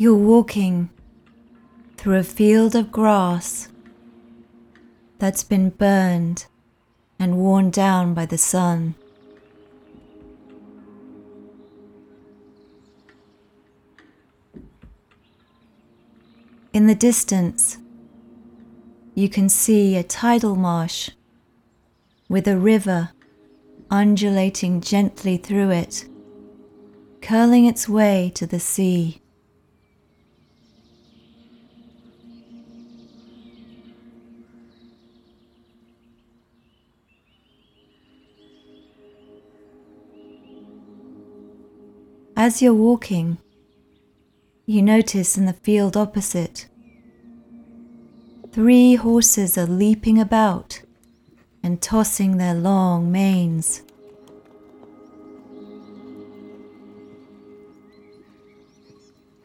You're walking through a field of grass that's been burned and worn down by the sun. In the distance, you can see a tidal marsh with a river undulating gently through it, curling its way to the sea. As you're walking, you notice in the field opposite, 3 horses are leaping about and tossing their long manes.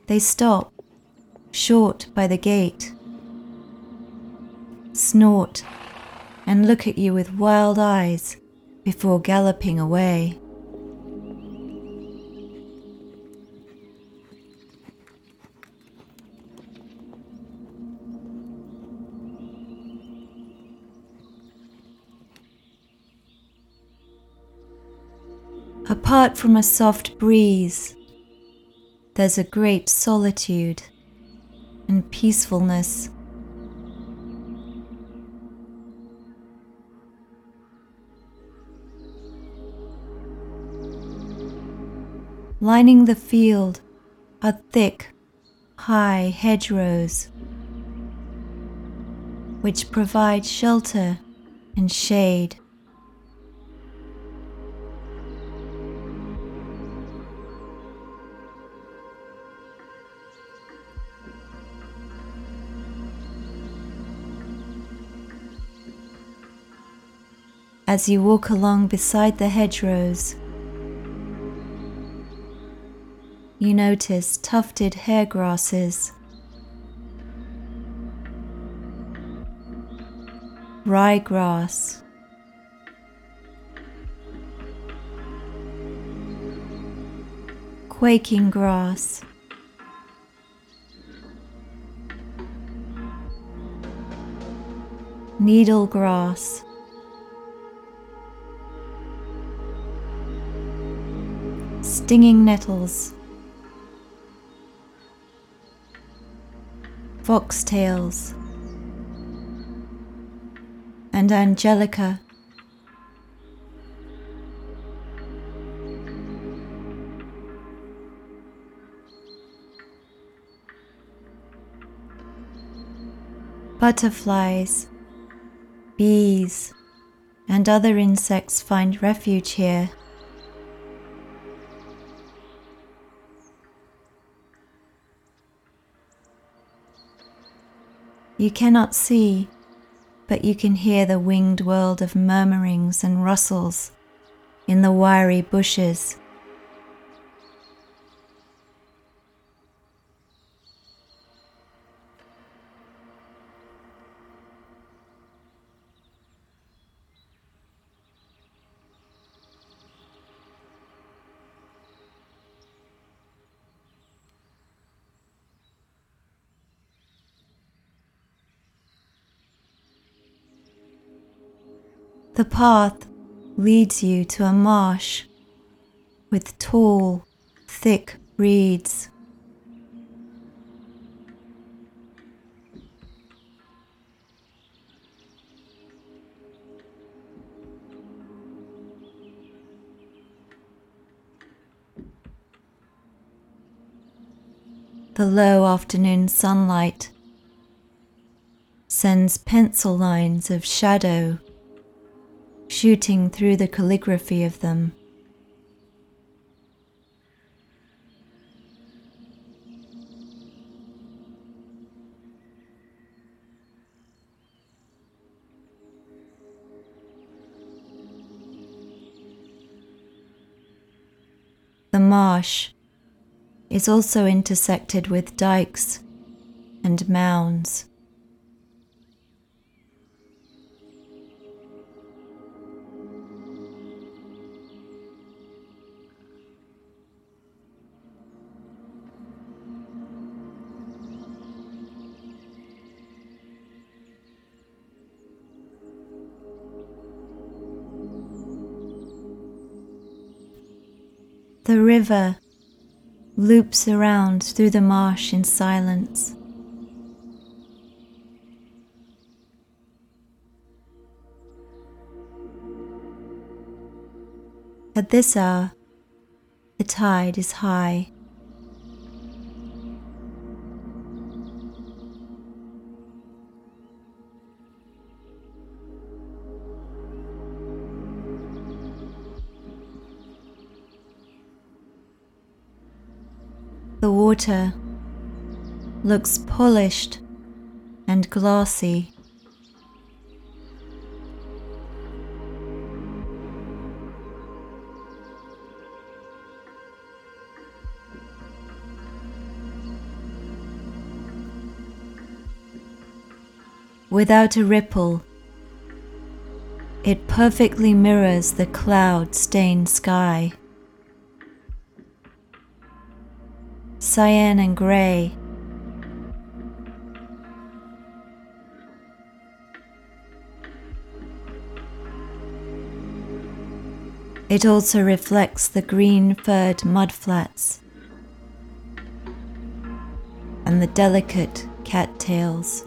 They stop short by the gate, snort and look at you with wild eyes before galloping away. Apart from a soft breeze, there's a great solitude and peacefulness. Lining the field are thick, high hedgerows, which provide shelter and shade. As you walk along beside the hedgerows, you notice tufted hair grasses, rye grass, quaking grass, needle grass, stinging nettles, foxtails, and angelica. Butterflies, bees, and other insects find refuge here. You cannot see, but you can hear the winged world of murmurings and rustles in the wiry bushes. The path leads you to a marsh with tall, thick reeds. The low afternoon sunlight sends pencil lines of shadow shooting through the calligraphy of them. The marsh is also intersected with dikes and mounds. The river loops around through the marsh in silence. At this hour, the tide is high. The water looks polished and glassy. Without a ripple, it perfectly mirrors the cloud-stained sky. Cyan and grey. It also reflects the green-furred mudflats and the delicate cattails.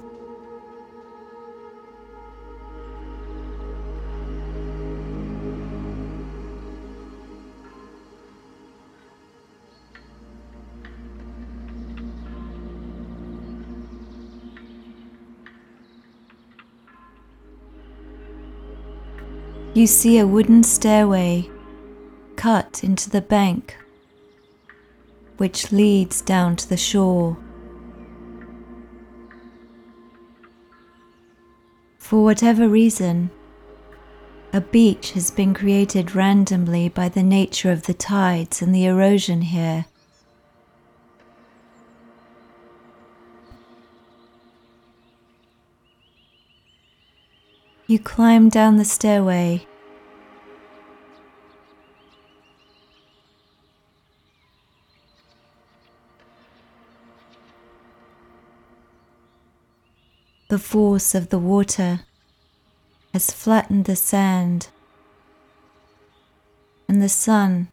You see a wooden stairway cut into the bank, which leads down to the shore. For whatever reason, a beach has been created randomly by the nature of the tides and the erosion here. You climb down the stairway. The force of the water has flattened the sand, and the sun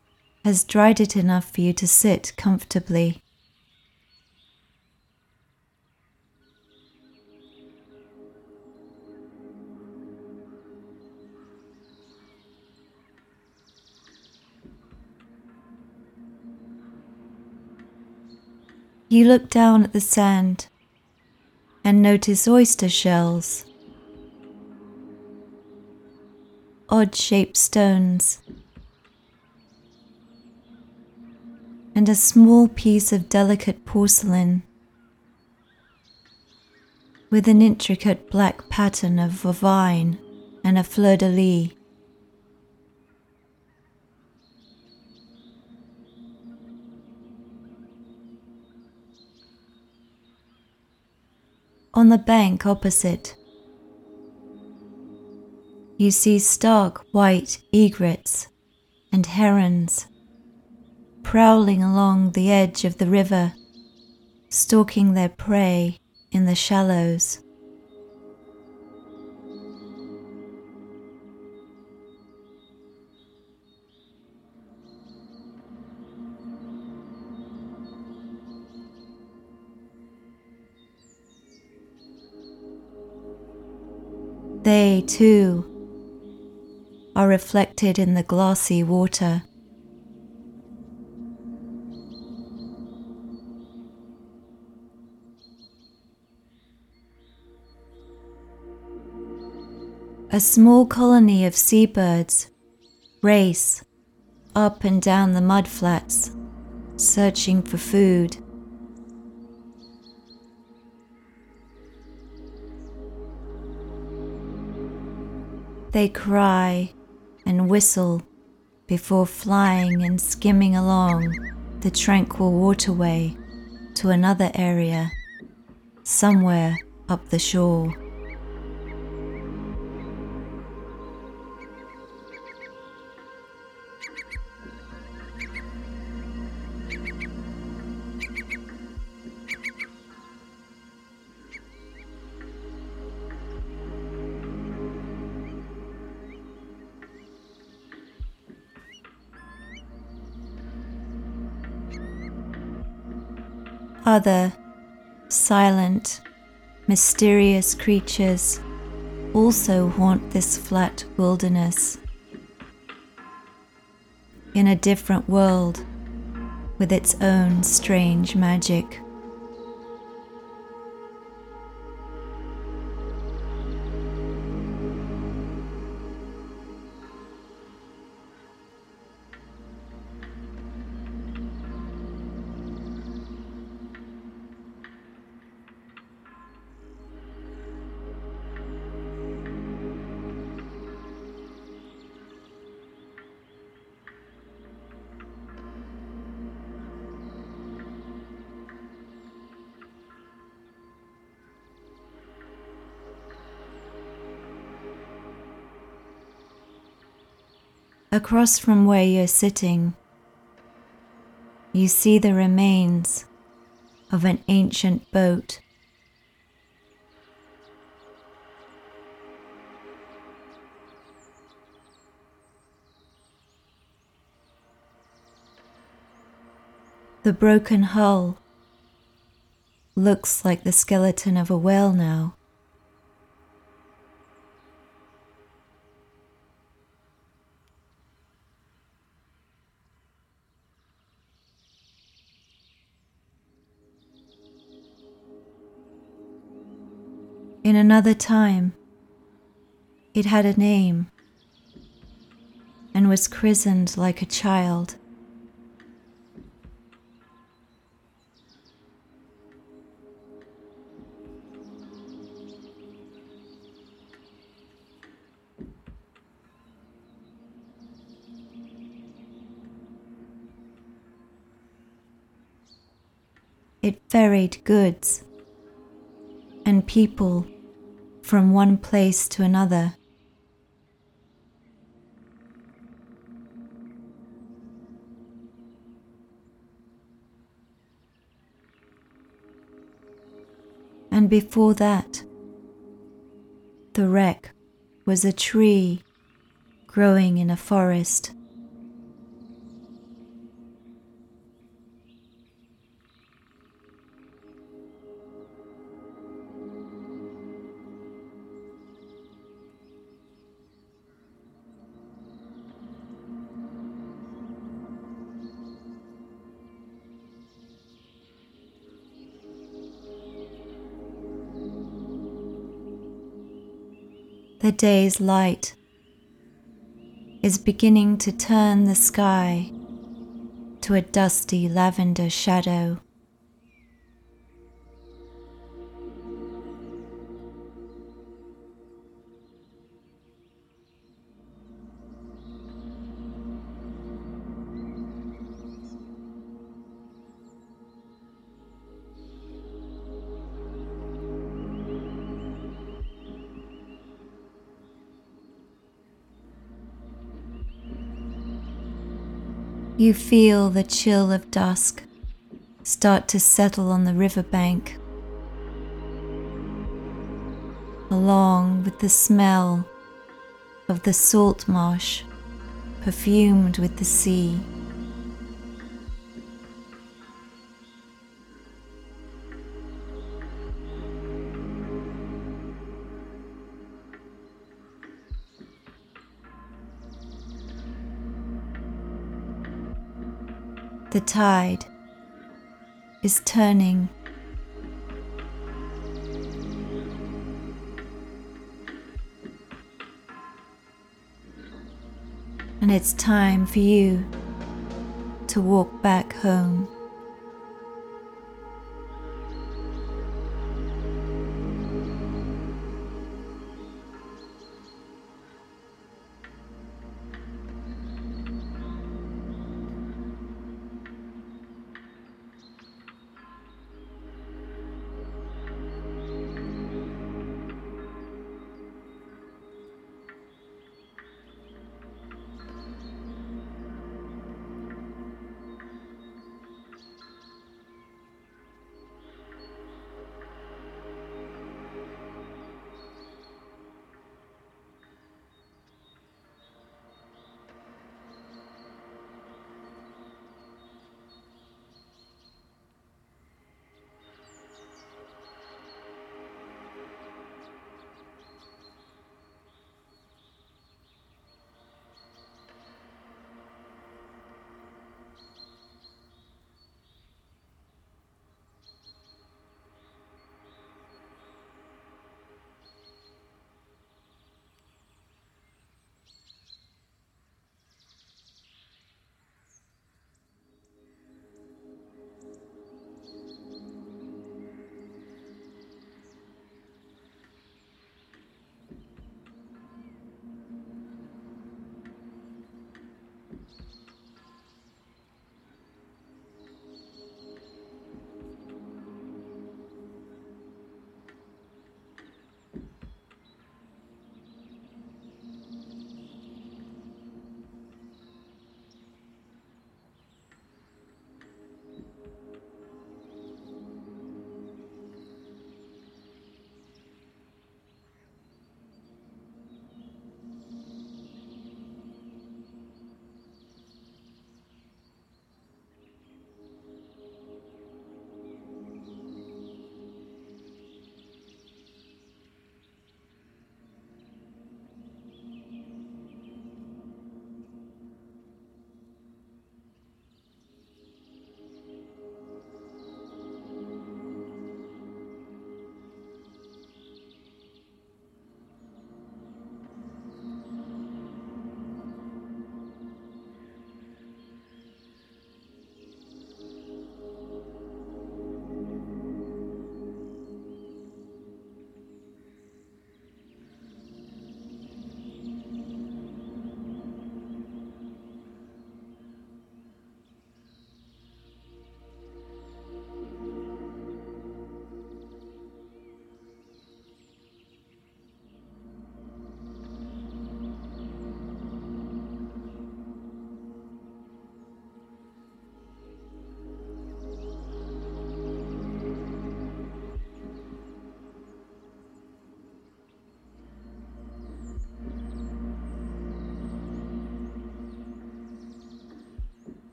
has dried it enough for you to sit comfortably. You look down at the sand and notice oyster shells, odd-shaped stones, and a small piece of delicate porcelain with an intricate black pattern of a vine and a fleur-de-lis. On the bank opposite, you see stark white egrets and herons prowling along the edge of the river, stalking their prey in the shallows. They, too, are reflected in the glassy water. A small colony of seabirds race up and down the mudflats, searching for food. They cry and whistle before flying and skimming along the tranquil waterway to another area, somewhere up the shore. other silent, mysterious creatures also haunt this flat wilderness. In a different world, with its own strange magic. Across from where you're sitting, you see the remains of an ancient boat. The broken hull looks like the skeleton of a whale now. In another time, it had a name and was christened like a child. It ferried goods and people from one place to another. And before that, the wreck was a tree growing in a forest. The day's light is beginning to turn the sky to a dusty lavender shadow. You feel the chill of dusk start to settle on the riverbank, along with the smell of the salt marsh perfumed with the sea. The tide is turning. And it's time for you to walk back home.